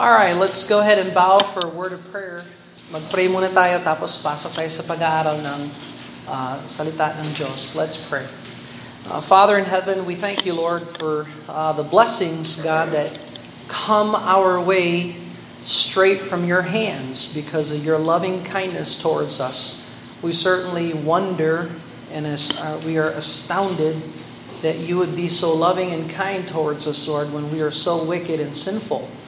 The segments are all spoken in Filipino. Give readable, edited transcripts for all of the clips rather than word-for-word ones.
Alright, let's go ahead and bow for a word of prayer. Mag-pray muna tayo tapos pasok tayo sa pag-aaral ng salita ng Diyos. Let's pray. Father in heaven, we thank you, Lord, for the blessings, God, that come our way straight from your hands because of your loving kindness towards us. We certainly wonder and we are astounded that you would be so loving and kind towards us, Lord, when we are so wicked and sinful.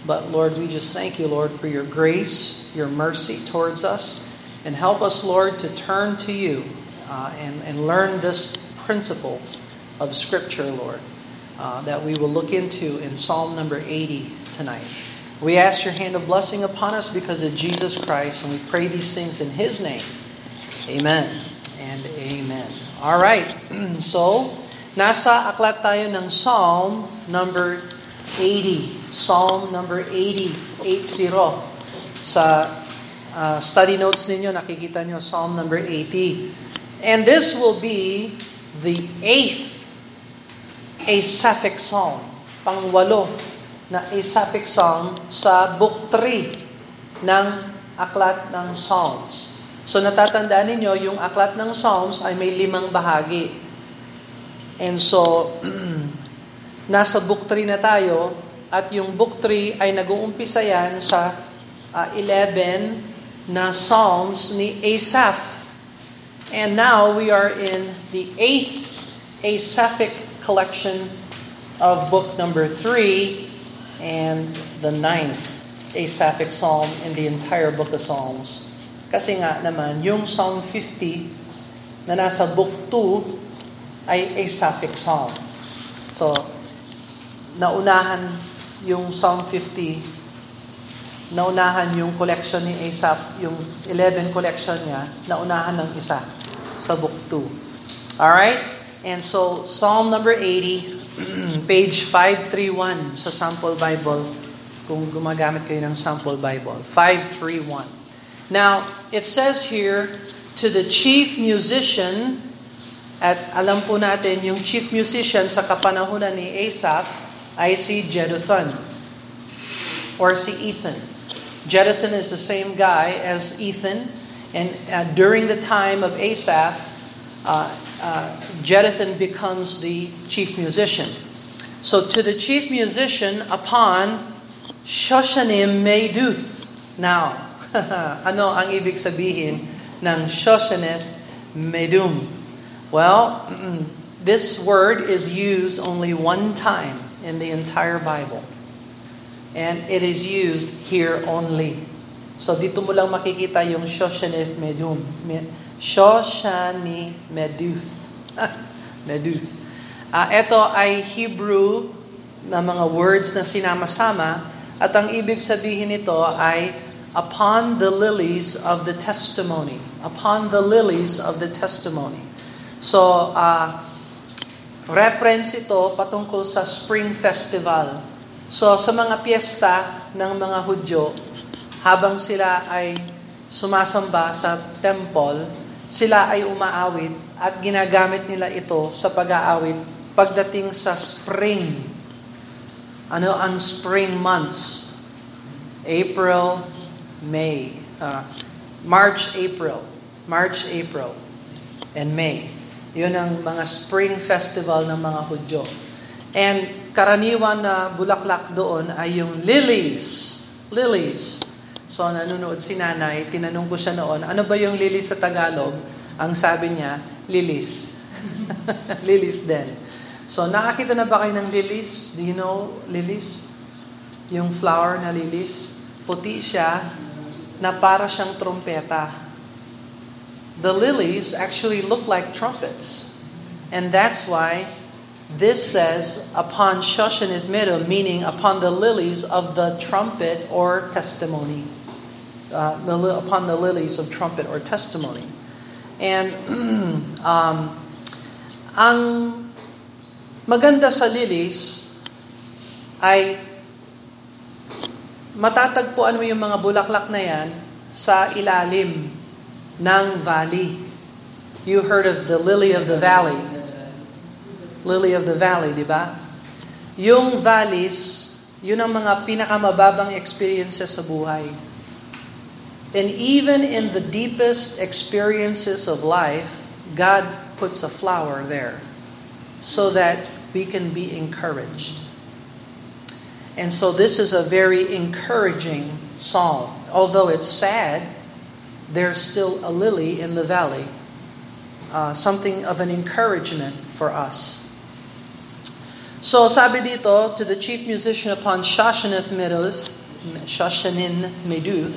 But, Lord, we just thank you, Lord, for your grace, your mercy towards us. And help us, Lord, to turn to you and learn this principle of Scripture, Lord, that we will look into in Psalm number 80 tonight. We ask your hand of blessing upon us because of Jesus Christ, and we pray these things in His name. Amen and amen. All right, so nasa aklat tayo ng Psalm number 80. Psalm number 80, 8-0. Sa study notes ninyo, nakikita nyo Psalm number 80. And this will be the 8th Asaphic Psalm, pang-walo na Asaphic Psalm sa Book 3 ng Aklat ng Psalms. So natatandaan ninyo, yung Aklat ng Psalms ay may 5 bahagi. And so, nasa Book 3 na tayo, at yung Book 3 ay nag-uumpisa yan sa 11 na Psalms ni Asaph. And now we are in the 8th Asaphic collection of Book number 3 and the 9th Asaphic Psalm in the entire Book of Psalms. Kasi nga naman, yung Psalm 50 na nasa Book 2 ay Asaphic Psalm. So, naunahan yung Psalm 50, naunahan yung collection ni Asaph, yung 11 collection niya, naunahan ng isa sa Book 2. Alright? And so, Psalm number 80, page 531 sa Sample Bible, kung gumagamit kayo ng Sample Bible. 531. Now, it says here, to the chief musician, at alam po natin, yung chief musician sa kapanahunan ni Asaph ay si Jeduthun, or si Ethan. Jeduthun is the same guy as Ethan, and during the time of Asaph, Jeduthun becomes the chief musician. So, to the chief musician upon Shoshannim Eduth. Now, ano ang ibig sabihin ng Shoshaneth Medum? Well, this word is used only one time in the entire Bible. And it is used here only. So dito mo lang makikita yung Shoshaneth Medum. Shoshani Meduth. Meduth. Ito ay Hebrew na mga words na sinama-sama. At ang ibig sabihin nito ay upon the lilies of the testimony. Upon the lilies of the testimony. So, reference ito patungkol sa Spring Festival. So, sa mga piyesta ng mga Hudyo, habang sila ay sumasamba sa temple, sila ay umaawit at ginagamit nila ito sa pag-aawit pagdating sa spring. Ano ang spring months? April, May, March, April, and May. Yun ang mga spring festival ng mga Hudyo. And karaniwan na bulaklak doon ay yung lilies. Lilies. So nanonood si nanay, tinanong ko siya noon, ano ba yung lilies sa Tagalog? Ang sabi niya, lilies. Lilies din. So nakakita na ba kayo ng lilies? Do you know lilies? Yung flower na lilies. Puti siya, na para siyang trumpeta. The lilies actually look like trumpets. And that's why this says, upon Shoshaneth Medum, meaning upon the lilies of the trumpet or testimony. Upon the lilies of trumpet or testimony. And ang maganda sa lilies ay matatagpuan mo yung mga bulaklak na yan sa ilalim ng valley. You heard of the lily of the valley. Lily of the valley, di ba? Yung valleys Yun ang mga pinakamababang experiences sa buhay. And even in the deepest experiences of life, God puts a flower there so that we can be encouraged. And so this is a very encouraging psalm. Although it's sad, there's still a lily in the valley. Something of an encouragement for us. So sabi dito, to the chief musician upon Shoshannim Eduth,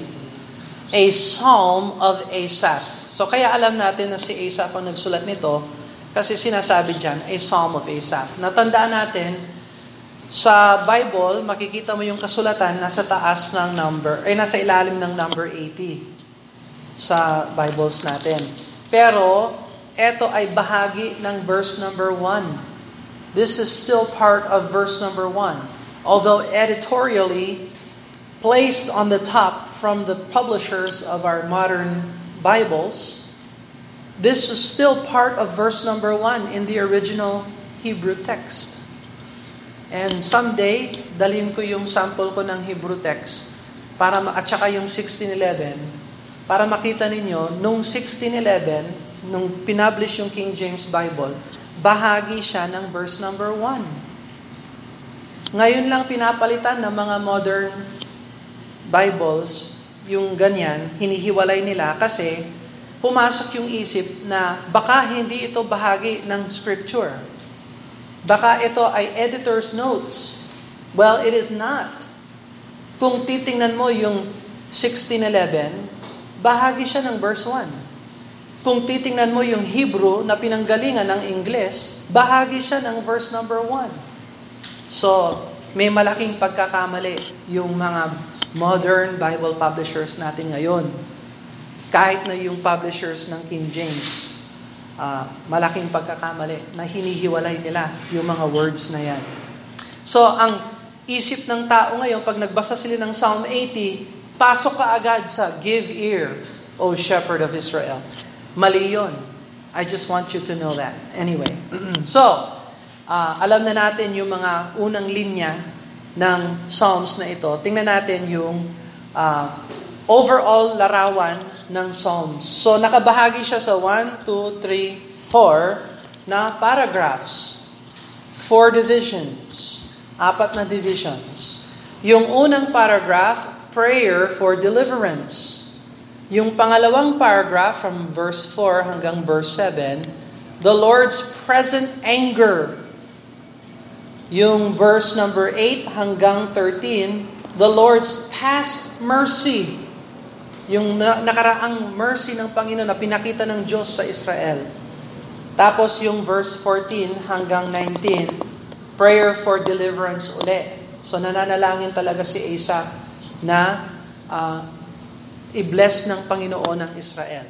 a psalm of Asaph. So kaya alam natin na si Asaph ang nagsulat nito kasi sinasabi dyan, a psalm of Asaph. Natandaan natin, sa Bible, makikita mo yung kasulatan nasa taas ng number, ay nasa ilalim ng number 80 sa Bibles natin. Pero, ito ay bahagi ng verse number 1. This is still part of verse number 1. Although editorially placed on the top from the publishers of our modern Bibles, this is still part of verse number 1 in the original Hebrew text. And someday, dalhin ko yung sample ko ng Hebrew text at saka yung 1611 para makita ninyo, nung 1611, nung pinublish yung King James Bible, bahagi siya ng verse number 1. Ngayon lang pinapalitan ng mga modern Bibles, yung ganyan, hinihiwalay nila kasi pumasok yung isip na baka hindi ito bahagi ng Scripture. Baka ito ay editor's notes. Well, it is not. Kung titingnan mo yung 1611, bahagi siya ng verse 1. Kung titingnan mo yung Hebrew na pinanggalingan ng Ingles, bahagi siya ng verse number 1. So, may malaking pagkakamali yung mga modern Bible publishers natin ngayon. Kahit na yung publishers ng King James. Malaking pagkakamali na hinihiwalay nila yung mga words na yan. So, ang isip ng tao ngayon, pag nagbasa sila ng Psalm 80, pasok ka agad sa, give ear, O Shepherd of Israel. Mali yun. I just want you to know that. Anyway, so, alam na natin yung mga unang linya ng Psalms na ito. Tingnan natin yung overall larawan ng Psalms. So, nakabahagi siya sa 1, 2, 3, 4 na paragraphs. 4 divisions. 4 na divisions. Yung unang paragraph, prayer for deliverance. Yung pangalawang paragraph from verse 4 hanggang verse 7, the Lord's present anger. Yung verse number 8 hanggang 13, the Lord's past mercy. Yung nakaraang mercy ng Panginoon na pinakita ng Diyos sa Israel. Tapos yung verse 14 hanggang 19, prayer for deliverance uli. So nananalangin talaga si Asaph na i-bless ng Panginoon ang Israel.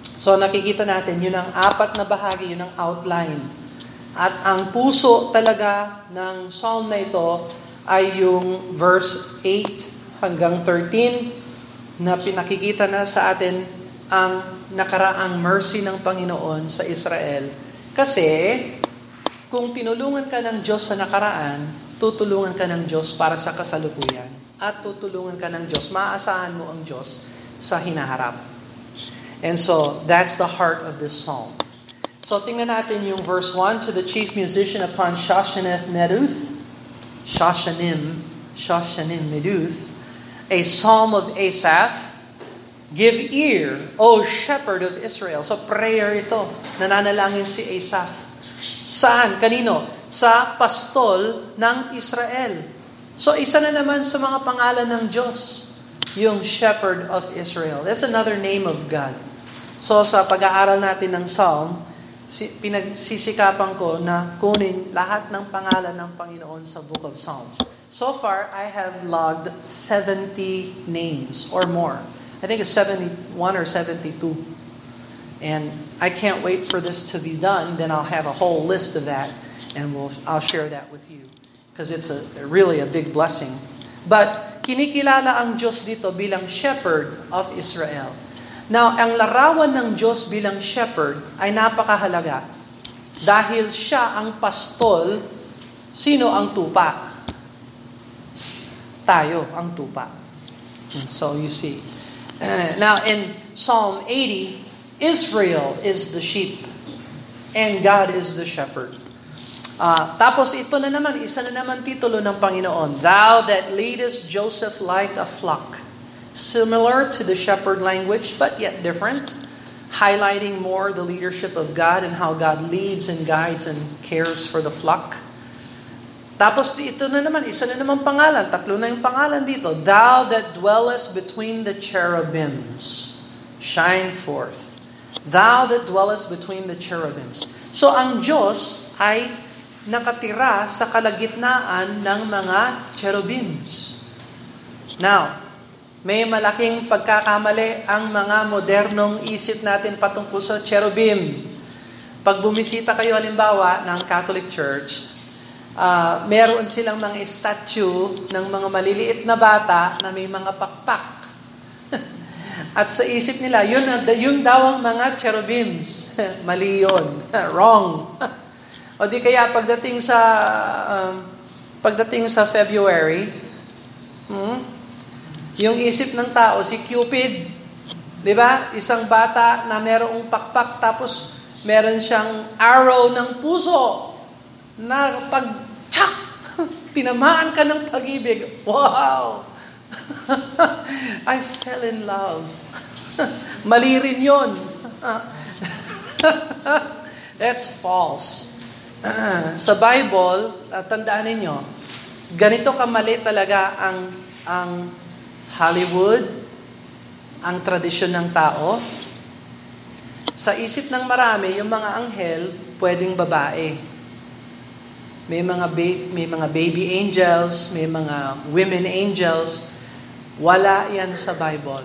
So nakikita natin, yun ang 4 na bahagi, yun ang outline. At ang puso talaga ng psalm na ito ay yung verse 8 hanggang 13, na pinakikita na sa atin ang nakaraang mercy ng Panginoon sa Israel. Kasi, kung tinulungan ka ng Diyos sa nakaraan, tutulungan ka ng Diyos para sa kasalukuyan. At tutulungan ka ng Diyos. Maaasahan mo ang Diyos sa hinaharap. And so, that's the heart of this psalm. So, tingnan natin yung verse 1, to the chief musician upon Shoshannim Eduth, a psalm of Asaph, give ear, O Shepherd of Israel. So prayer ito, nananalangin si Asaph. Saan? Kanino? Sa pastol ng Israel. So isa na naman sa mga pangalan ng Diyos, yung Shepherd of Israel. That's another name of God. So sa pag-aaral natin ng psalm, pinagsisikapan ko na kunin lahat ng pangalan ng Panginoon sa Book of Psalms. So far, I have logged 70 names or more. I think it's 71 or 72. And I can't wait for this to be done. Then I'll have a whole list of that, and I'll share that with you. Because it's really a big blessing. But kinikilala ang Diyos dito bilang Shepherd of Israel. Now, ang larawan ng Diyos bilang Shepherd ay napakahalaga. Dahil siya ang pastol, sino ang tupa? tayo ang tupa. And so you see. Now in Psalm 80, Israel is the sheep and God is the shepherd. Tapos ito na naman, isa na naman titulo ng Panginoon. Thou that leadest Joseph like a flock. Similar to the shepherd language but yet different. Highlighting more the leadership of God and how God leads and guides and cares for the flock. Tapos ito na naman, isa na naman pangalan, tatlo na yung pangalan dito. Thou that dwellest between the cherubims, shine forth. Thou that dwellest between the cherubims. So ang Diyos ay nakatira sa kalagitnaan ng mga cherubims. Now, may malaking pagkakamali ang mga modernong isip natin patungkol sa cherubim. Pag bumisita kayo halimbawa ng Catholic Church, meron silang mga statue ng mga maliliit na bata na may mga pakpak. At sa isip nila, yun daw ang mga cherubims. Mali yun. Wrong. O di kaya pagdating sa February, yung isip ng tao, si Cupid, di ba? Isang bata na merong pakpak tapos meron siyang arrow ng puso na pag tsak, tinamaan ka ng pag-ibig. Wow! I fell in love. Mali rin yun. That's false. Sa Bible, tandaan ninyo, ganito kamali talaga ang Hollywood, ang tradisyon ng tao. Sa isip ng marami, yung mga anghel, pwedeng babae. May mga baby angels, may mga women angels. Wala yan sa Bible.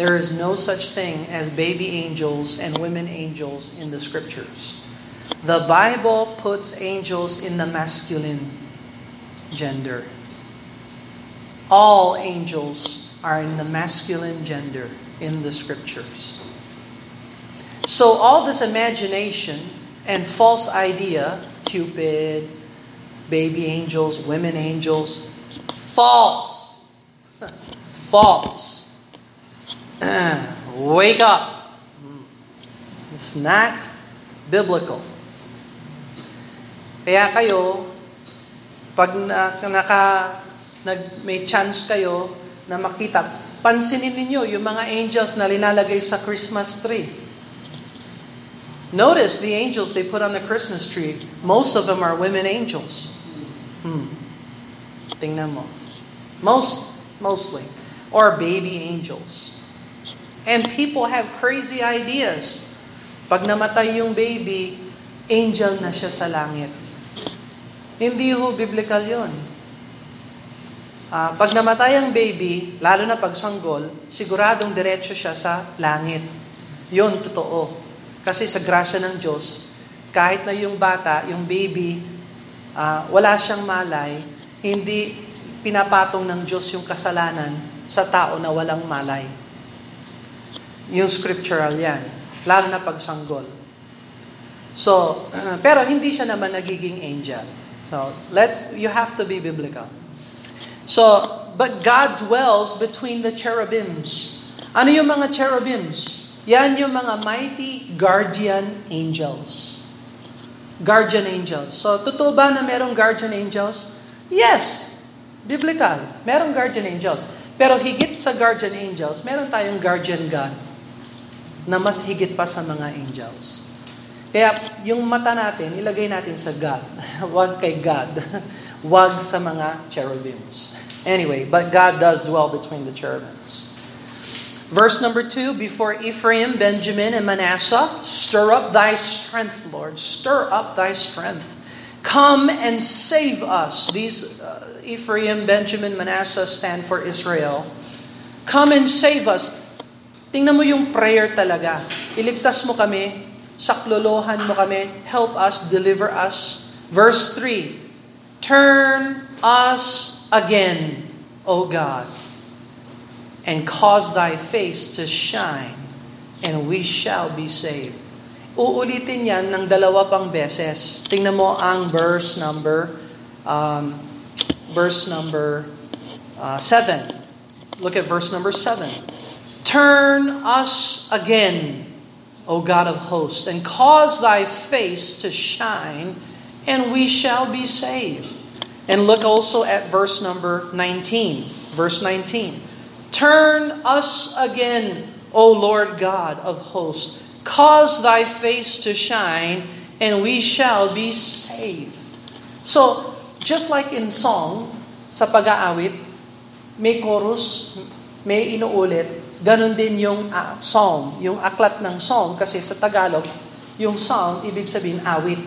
There is no such thing as baby angels and women angels in the scriptures. The Bible puts angels in the masculine gender. All angels are in the masculine gender in the scriptures. So all this imagination and false idea, Cupid, baby angels, women angels, false. False. Wake up. It's not biblical. Kaya kayo, pag may chance kayo na makita, pansinin ninyo yung mga angels na linalagay sa Christmas tree. Notice the angels they put on the Christmas tree. Most of them are women angels. Tingnan mo. Mostly. Or baby angels. And people have crazy ideas. Pag namatay yung baby, angel na siya sa langit. Hindi ho biblical yun. Pag namatay ang baby, lalo na pag sanggol, siguradong diretso siya sa langit. Yun, totoo. Kasi sa grasya ng Diyos, kahit na yung bata, yung baby, wala siyang malay, hindi pinapatong ng Diyos yung kasalanan sa tao na walang malay. Yung scriptural yan, lalo na pag sanggol. So, pero hindi siya naman nagiging angel. So, you have to be biblical. So, but God dwells between the cherubims. Ano yung mga cherubims? Yan yung mga mighty guardian angels. Guardian angels. So, totoo ba na merong guardian angels? Yes. Biblical. Merong guardian angels. Pero higit sa guardian angels, meron tayong guardian God na mas higit pa sa mga angels. Kaya yung mata natin, ilagay natin sa God. Huwag kay God. Wag sa mga cherubims. Anyway, but God does dwell between the cherubims. Verse number 2, before Ephraim, Benjamin, and Manasseh, stir up thy strength, Lord. Stir up thy strength. Come and save us. These Ephraim, Benjamin, Manasseh stand for Israel. Come and save us. Tingnan mo yung prayer talaga. Iligtas mo kami. Saklolohan mo kami. Help us, deliver us. Verse 3. Turn us again, O God, and cause thy face to shine, and we shall be saved. Uulitin yan ng dalawa pang beses. Tingnan mo ang verse number 7. Look at verse number 7. Turn us again, O God of hosts, and cause thy face to shine, and we shall be saved. And look also at verse number 19. Verse 19. Turn us again, O Lord God of hosts. Cause thy face to shine, and we shall be saved. So, just like in song, sa pag-aawit, may chorus, may inuulit. Ganon din yung psalm, yung aklat ng psalm, kasi sa Tagalog, yung psalm, ibig sabihin awit.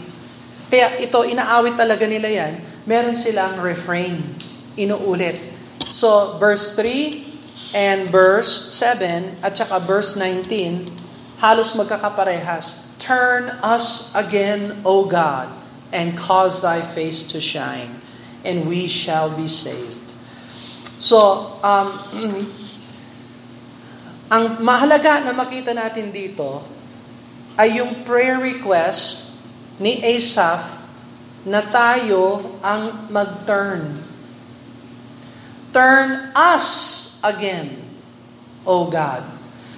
Kaya ito, inaawit talaga nila yan. Meron silang refrain, inuulit. So, verse 3 and verse 7 at saka verse 19, halos magkakaparehas. Turn us again, O God, and cause thy face to shine, and we shall be saved. So, ang mahalaga na makita natin dito ay yung prayer request ni Asaph na tayo ang mag-turn. Turn us again, O God.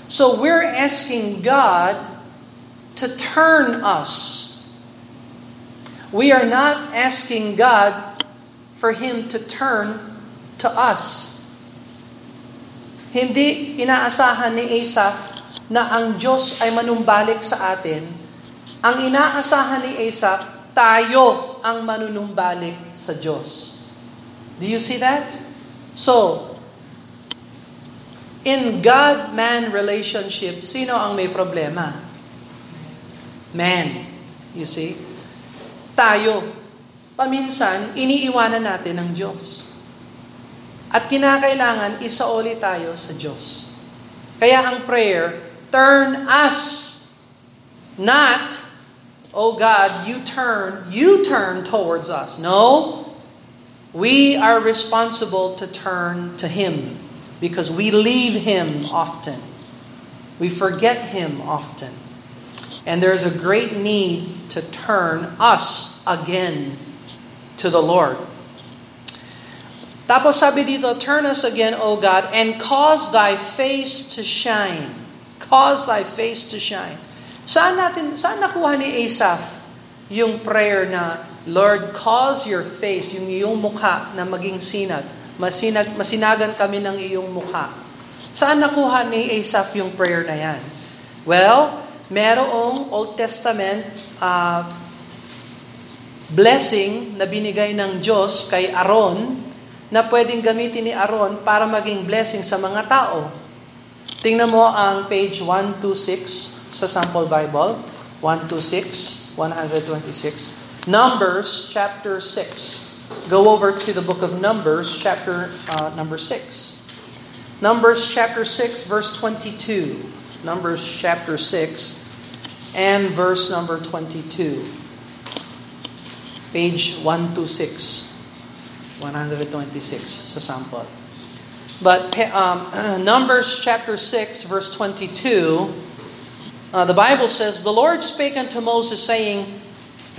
So we're asking God to turn us. We are not asking God for Him to turn to us. Hindi inaasahan ni Asaph na ang Diyos ay manunumbalik sa atin. Ang inaasahan ni Asaph, tayo ang manunumbalik sa Diyos. Do you see that? So, in God-man relationship, sino ang may problema? Man. You see? Tayo. Paminsan, iniiwanan natin ang Diyos. At kinakailangan, isauli tayo sa Diyos. Kaya ang prayer, turn us, not, O God, you turn towards us. No, we are responsible to turn to Him because we leave Him often. We forget Him often. And there's a great need to turn us again to the Lord. Tapos sabi dito, turn us again, O God, and cause thy face to shine. Cause thy face to shine. Saan nakuha ni Asaph yung prayer na, Lord, cause your face, yung iyong mukha na maging sinag. Masinagan kami ng iyong mukha. Saan nakuha ni Asaph yung prayer na yan? Well, merong Old Testament blessing na binigay ng Diyos kay Aaron, na pwedeng gamitin ni Aaron para maging blessing sa mga tao. Tingnan mo ang page 126 sa Sample Bible. 126. Numbers chapter 6. Go over to the book of Numbers chapter number 6. Numbers chapter 6 verse 22. Numbers chapter 6 and verse number 22. Page 126. 126 sa sample. But Numbers chapter 6 verse 22, the Bible says, the Lord spake unto Moses, saying,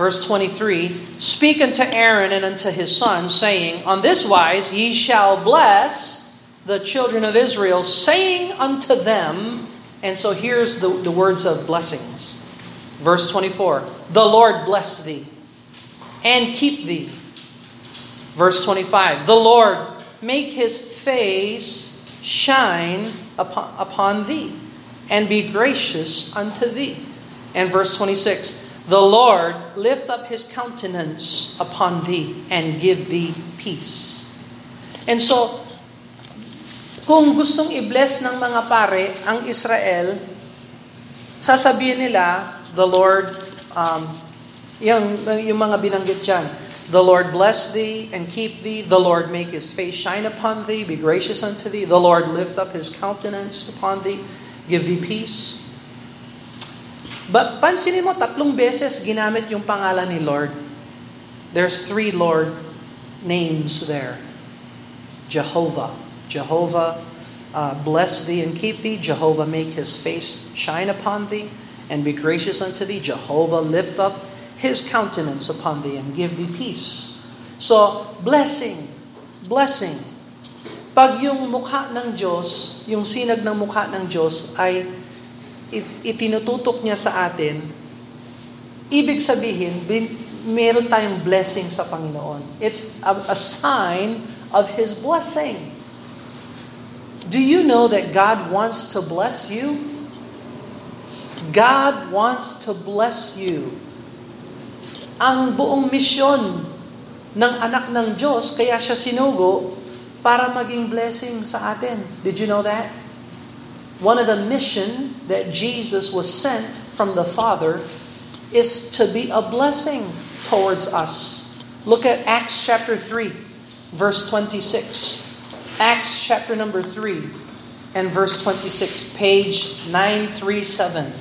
verse 23, speak unto Aaron and unto his sons, saying, on this wise ye shall bless the children of Israel, saying unto them, and so here's the words of blessings. Verse 24, the Lord bless thee and keep thee. Verse 25, the Lord make His face shine upon thee, and be gracious unto thee. And verse 26, the Lord lift up His countenance upon thee, and give thee peace. And so, kung gustong i-bless ng mga pare ang Israel, sasabihin nila, the Lord, yung mga binanggit dyan, the Lord bless thee and keep thee. The Lord make His face shine upon thee, be gracious unto thee. The Lord lift up His countenance upon thee, give thee peace. But pansinin mo, 3 beses ginamit yung pangalan ni Lord. There's 3 Lord names there. Jehovah, bless thee and keep thee. Jehovah make His face shine upon thee and be gracious unto thee. Jehovah lift up His countenance upon thee and give thee peace. So, blessing. Pag yung mukha ng Diyos, yung sinag ng mukha ng Diyos ay itinututok niya sa atin, ibig sabihin, meron tayong blessing sa Panginoon. It's a sign of His blessing. Do you know that God wants to bless you? God wants to bless you. Ang buong misyon ng anak ng Diyos, kaya siya sinugo, para maging blessing sa atin. Did you know that? One of the mission that Jesus was sent from the Father is to be a blessing towards us. Look at Acts chapter 3, verse 26. Acts chapter number 3 and verse 26, page 937.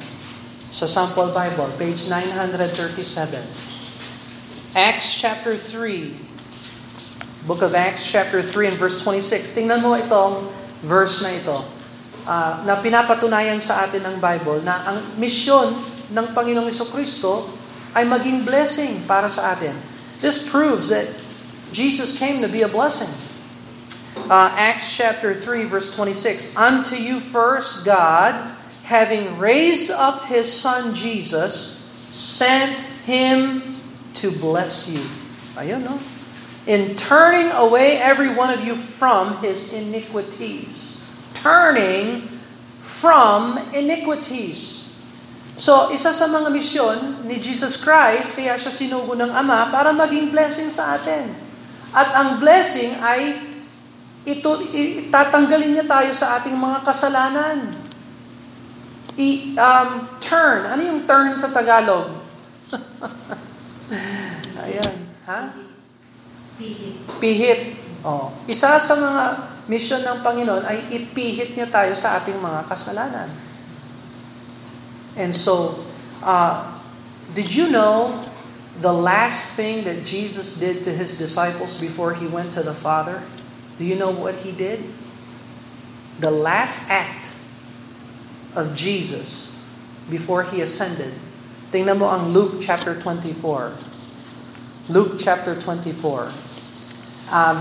Sa Sample Bible, page 937. Acts chapter 3. Book of Acts chapter 3 and verse 26. Tingnan mo itong verse na ito na pinapatunayan sa atin ng Bible na ang misyon ng Panginoong Jesucristo ay maging blessing para sa atin. This proves that Jesus came to be a blessing. Acts chapter 3 verse 26. Unto you first God, having raised up His Son Jesus, sent Him to bless you. Ayun, no? In turning away every one of you from his iniquities. Turning from iniquities. So, isa sa mga misyon ni Jesus Christ, kaya siya sinugo ng Ama para maging blessing sa atin. At ang blessing ay itatanggalin niya tayo sa ating mga kasalanan. Turn. Ano yung turn sa Tagalog? Ayan. Ha? Pihit. Oh. Isa sa mga mission ng Panginoon ay ipihit niya tayo sa ating mga kasalanan. And so, did you know the last thing that Jesus did to His disciples before He went to the Father? Do you know what He did? The last act of Jesus before He ascended. Tingnan mo ang Luke chapter 24. Luke chapter 24.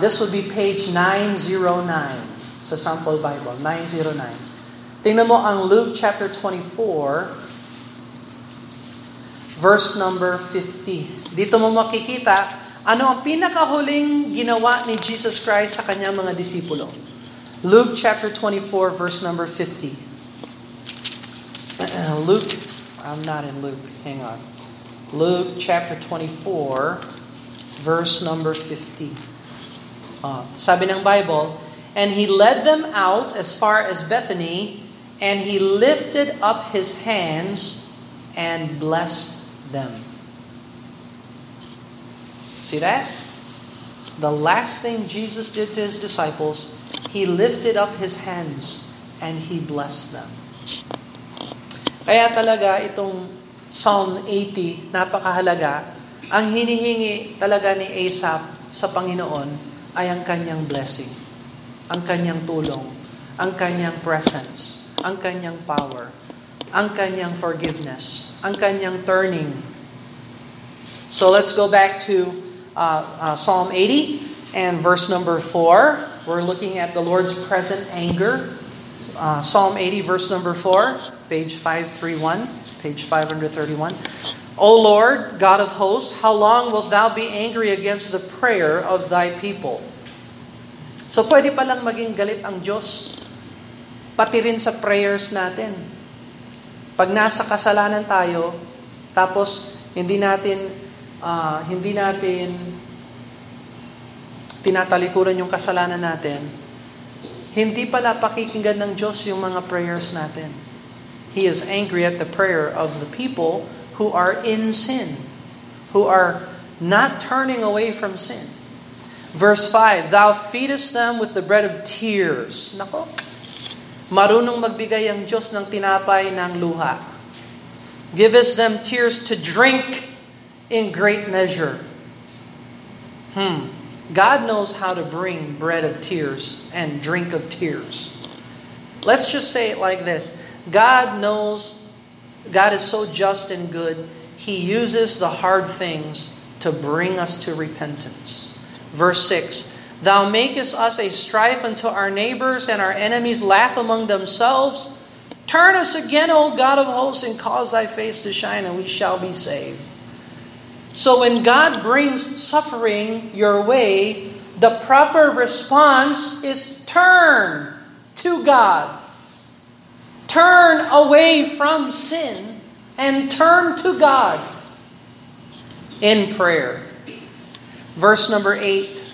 This would be page 909 sa Sample Bible, 909. Tingnan mo ang Luke chapter 24, verse number 50. Dito mo makikita ano ang pinakahuling ginawa ni Jesus Christ sa kanyang mga disipulo. Luke chapter 24, verse number 50. Luke, I'm not in Luke, hang on. Luke chapter 24, verse number 50. Sabi ng Bible, and He led them out as far as Bethany, and He lifted up His hands and blessed them. See that? The last thing Jesus did to His disciples, He lifted up His hands and He blessed them. Kaya talaga itong Psalm 80, napakahalaga. Ang hinihingi talaga ni Asaph sa Panginoon ay ang kanyang blessing, ang kanyang tulong, ang kanyang presence, ang kanyang power, ang kanyang forgiveness, ang kanyang turning. So let's go back to Psalm 80 and verse number 4. We're looking at the Lord's present anger. Psalm 80 verse number 4, page 531, page 531. O Lord, God of hosts, how long wilt Thou be angry against the prayer of Thy people? So pwede palang maging galit ang Diyos, pati rin sa prayers natin. Pag nasa kasalanan tayo, tapos hindi natin tinatalikuran yung kasalanan natin, hindi pala pakikinggan ng Diyos yung mga prayers natin. He is angry at the prayer of the people who are in sin, who are not turning away from sin. Verse 5, Thou feedest them with the bread of tears. Nako, marunong magbigay ang Diyos ng tinapay ng luha. Givest them tears to drink in great measure. God knows how to bring bread of tears and drink of tears. Let's just say it like this. God is so just and good, He uses the hard things to bring us to repentance. Verse 6, Thou makest us a strife unto our neighbors, and our enemies laugh among themselves. Turn us again, O God of hosts, and cause thy face to shine, and we shall be saved. So when God brings suffering your way, the proper response is turn to God. Turn away from sin and turn to God in prayer. Verse number 8.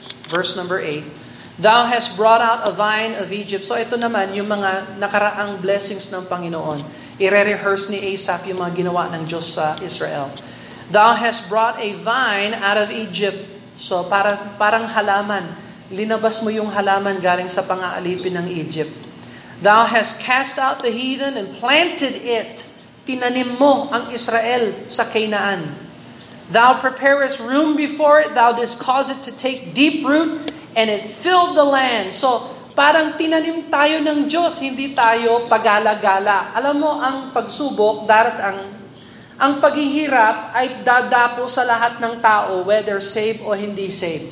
Thou hast brought out a vine of Egypt. So ito naman yung mga nakaraang blessings ng Panginoon. I-rehearse ni Asaph yung mga ginawa ng Diyos sa Israel. Thou hast brought a vine out of Egypt. So parang halaman. Linabas mo yung halaman galing sa pangaalipin ng Egypt. Thou hast cast out the heathen and planted it. Tinanim mo ang Israel sa Canaan. Thou preparest room before it. Thou didst cause it to take deep root, and it filled the land. So parang tinanim tayo ng Diyos, hindi tayo pagala-gala. Alam mo, ang pagsubok, ang paghihirap ay dadapo sa lahat ng tao, whether saved o hindi saved.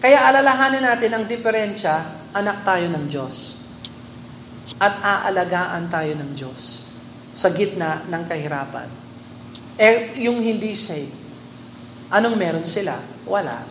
Kaya alalahanin natin ang diferensya, anak tayo ng Diyos. At aalagaan tayo ng Diyos sa gitna ng kahirapan. Yung hindi saved, anong meron sila? Wala.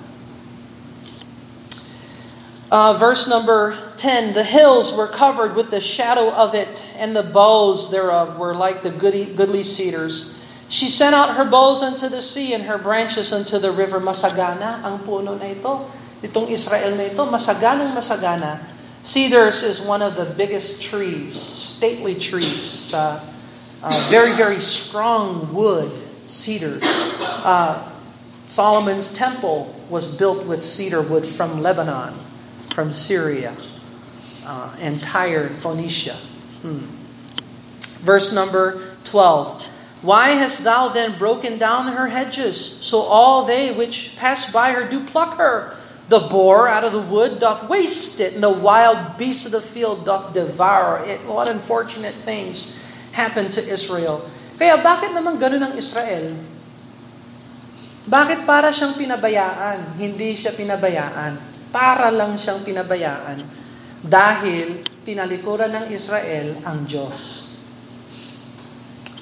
Verse number 10, the hills were covered with the shadow of it, and the boughs thereof were like the goodly cedars. She sent out her boughs unto the sea, and her branches unto the river. Masagana ang puno na ito. Itong Israel na ito, masaganang masagana. Cedars is one of the biggest trees, stately trees. Very, very strong wood, cedars. Solomon's temple was built with cedar wood from Lebanon, from Syria, and Tyre and Phoenicia. Verse number 12. Why hast thou then broken down her hedges, so all they which pass by her do pluck her? The boar out of the wood doth waste it, and the wild beast of the field doth devour it. What unfortunate things happened to Israel. Kaya bakit naman ganun ang Israel? Bakit para siyang pinabayaan? Hindi siya pinabayaan. Para lang siyang pinabayaan dahil tinalikuran ng Israel ang Diyos.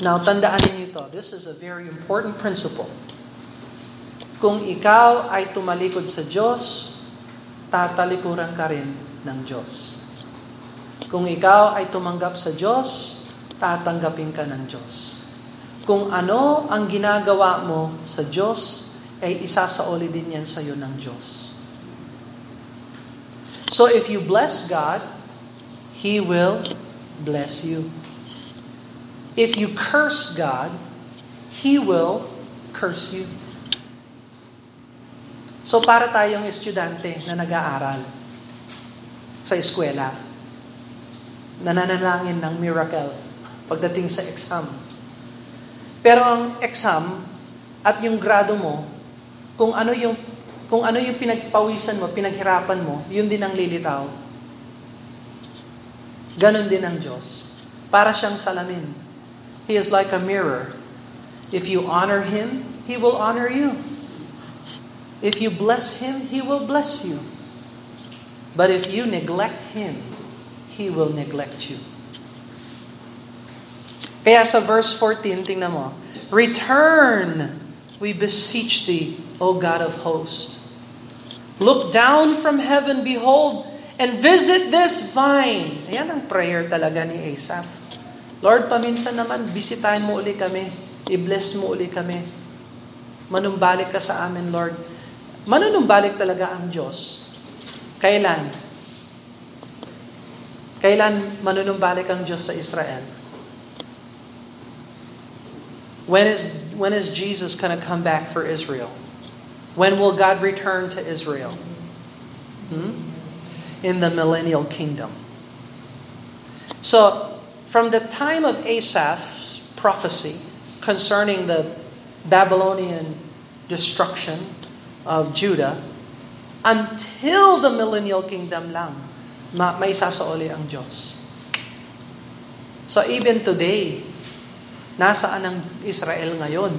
Now, tandaan niyo ito. This is a very important principle. Kung ikaw ay tumalikod sa Diyos, tatalikuran ka rin ng Diyos. Kung ikaw ay tumanggap sa Diyos, tatanggapin ka ng Diyos. Kung ano ang ginagawa mo sa Diyos, ay isasaoli din yan sa iyo ng Diyos. So if you bless God, He will bless you. If you curse God, He will curse you. So para tayong estudyante na nag-aaral sa eskwela, nananalangin ng miracle pagdating sa exam. Pero ang exam at yung grado mo, kung ano yung pinagpawisan mo, pinaghirapan mo, yun din ang lilitaw. Ganon din ang Diyos. Para siyang salamin. He is like a mirror. If you honor Him, He will honor you. If you bless Him, He will bless you. But if you neglect Him, He will neglect you. Kaya sa verse 14, tingnan mo, return, we beseech Thee, O God of hosts. Look down from heaven, behold, and visit this vine. Ayan ang prayer talaga ni Asaph. Lord, paminsan naman, bisitahin mo uli kami. I-bless mo uli kami. Manumbalik ka sa amin, Lord. Manunumbalik talaga ang Diyos. Kailan? Kailan manunumbalik ang Diyos sa Israel? When is Jesus going to come back for Israel? When will God return to Israel? In the millennial kingdom. So, from the time of Asaph's prophecy concerning the Babylonian destruction of Judah, until the millennial kingdom lang, may sasauli ang Diyos. So, even today, nasaan ang Israel ngayon?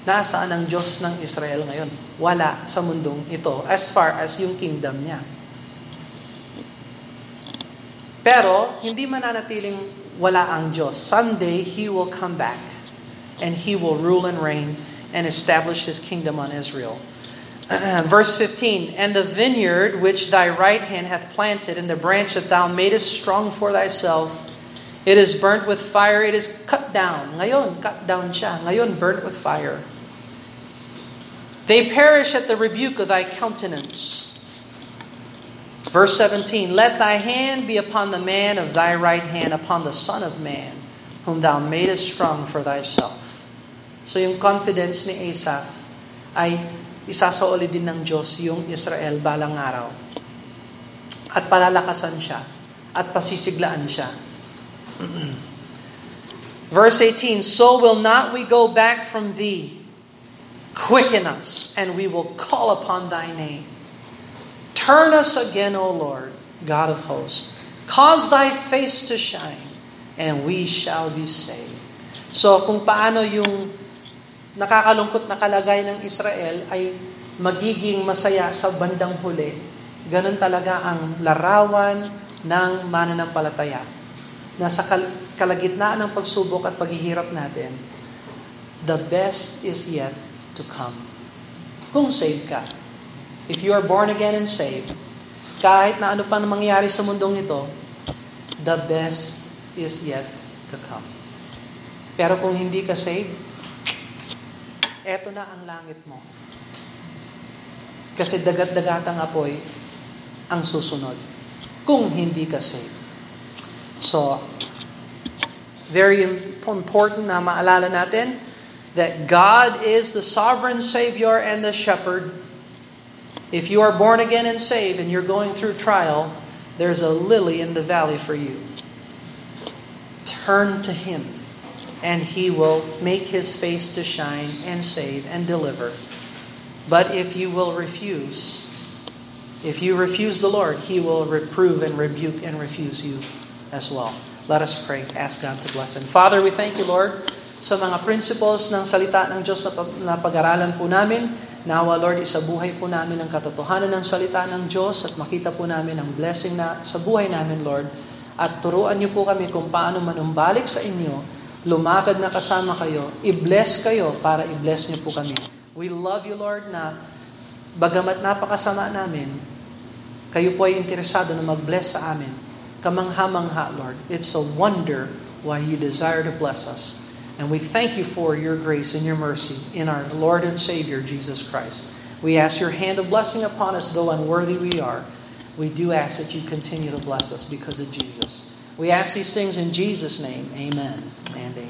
Nasaan ang Diyos ng Israel ngayon? Wala sa mundong ito as far as yung kingdom niya. Pero hindi mananatiling wala ang Diyos. Someday, He will come back and He will rule and reign and establish His kingdom on Israel. Verse 15, and the vineyard which thy right hand hath planted and the branch that thou madest strong for thyself, it is burnt with fire, it is cut down. Ngayon, cut down siya. Ngayon, burnt with fire. They perish at the rebuke of thy countenance. Verse 17, let thy hand be upon the man of thy right hand, upon the son of man, whom thou madest strong for thyself. So yung confidence ni Asaph ay isasauli din ng Diyos yung Israel balang araw. At palalakasan siya. At pasisiglaan siya. Verse 18, so will not we go back from thee. Quicken us, and we will call upon thy name. Turn us again, O Lord, God of hosts. Cause thy face to shine, and we shall be saved. So kung paano yung nakakalungkot na kalagay ng Israel ay magiging masaya sa bandang huli. Ganun talaga ang larawan ng mananampalataya. Nasa kalagitnaan ng pagsubok at paghihirap natin, the best is yet to come. Kung saved ka, if you are born again and saved, kahit na ano pa mangyari sa mundong ito, the best is yet to come. Pero kung hindi ka saved, eto na ang langit mo. Kasi dagat-dagat ang apoy ang susunod. Kung hindi ka saved. So, very important na maalala natin that God is the sovereign Savior and the Shepherd. If you are born again and saved and you're going through trial, there's a lily in the valley for you. Turn to Him. And He will make His face to shine and save and deliver. But if you will refuse, if you refuse the Lord, He will reprove and rebuke and refuse you as well. Let us pray. Ask God to bless. And Father, we thank you, Lord, sa mga principles ng salita ng Diyos na pag-aralan po namin. Nawa, Lord, isabuhay po namin ang katotohanan ng salita ng Diyos at makita po namin ang blessing na sa buhay namin, Lord. At turuan niyo po kami kung paano manumbalik sa inyo, lumakad na kasama kayo, i-bless kayo para i-bless niyo po kami. We love you, Lord, na bagamat napakasama namin, kayo po ay interesado na mag-bless sa amin. Kamangha-mangha, Lord. It's a wonder why you desire to bless us. And we thank you for your grace and your mercy in our Lord and Savior, Jesus Christ. We ask your hand of blessing upon us, though unworthy we are. We do ask that you continue to bless us because of Jesus. We ask these things in Jesus' name. Amen and amen.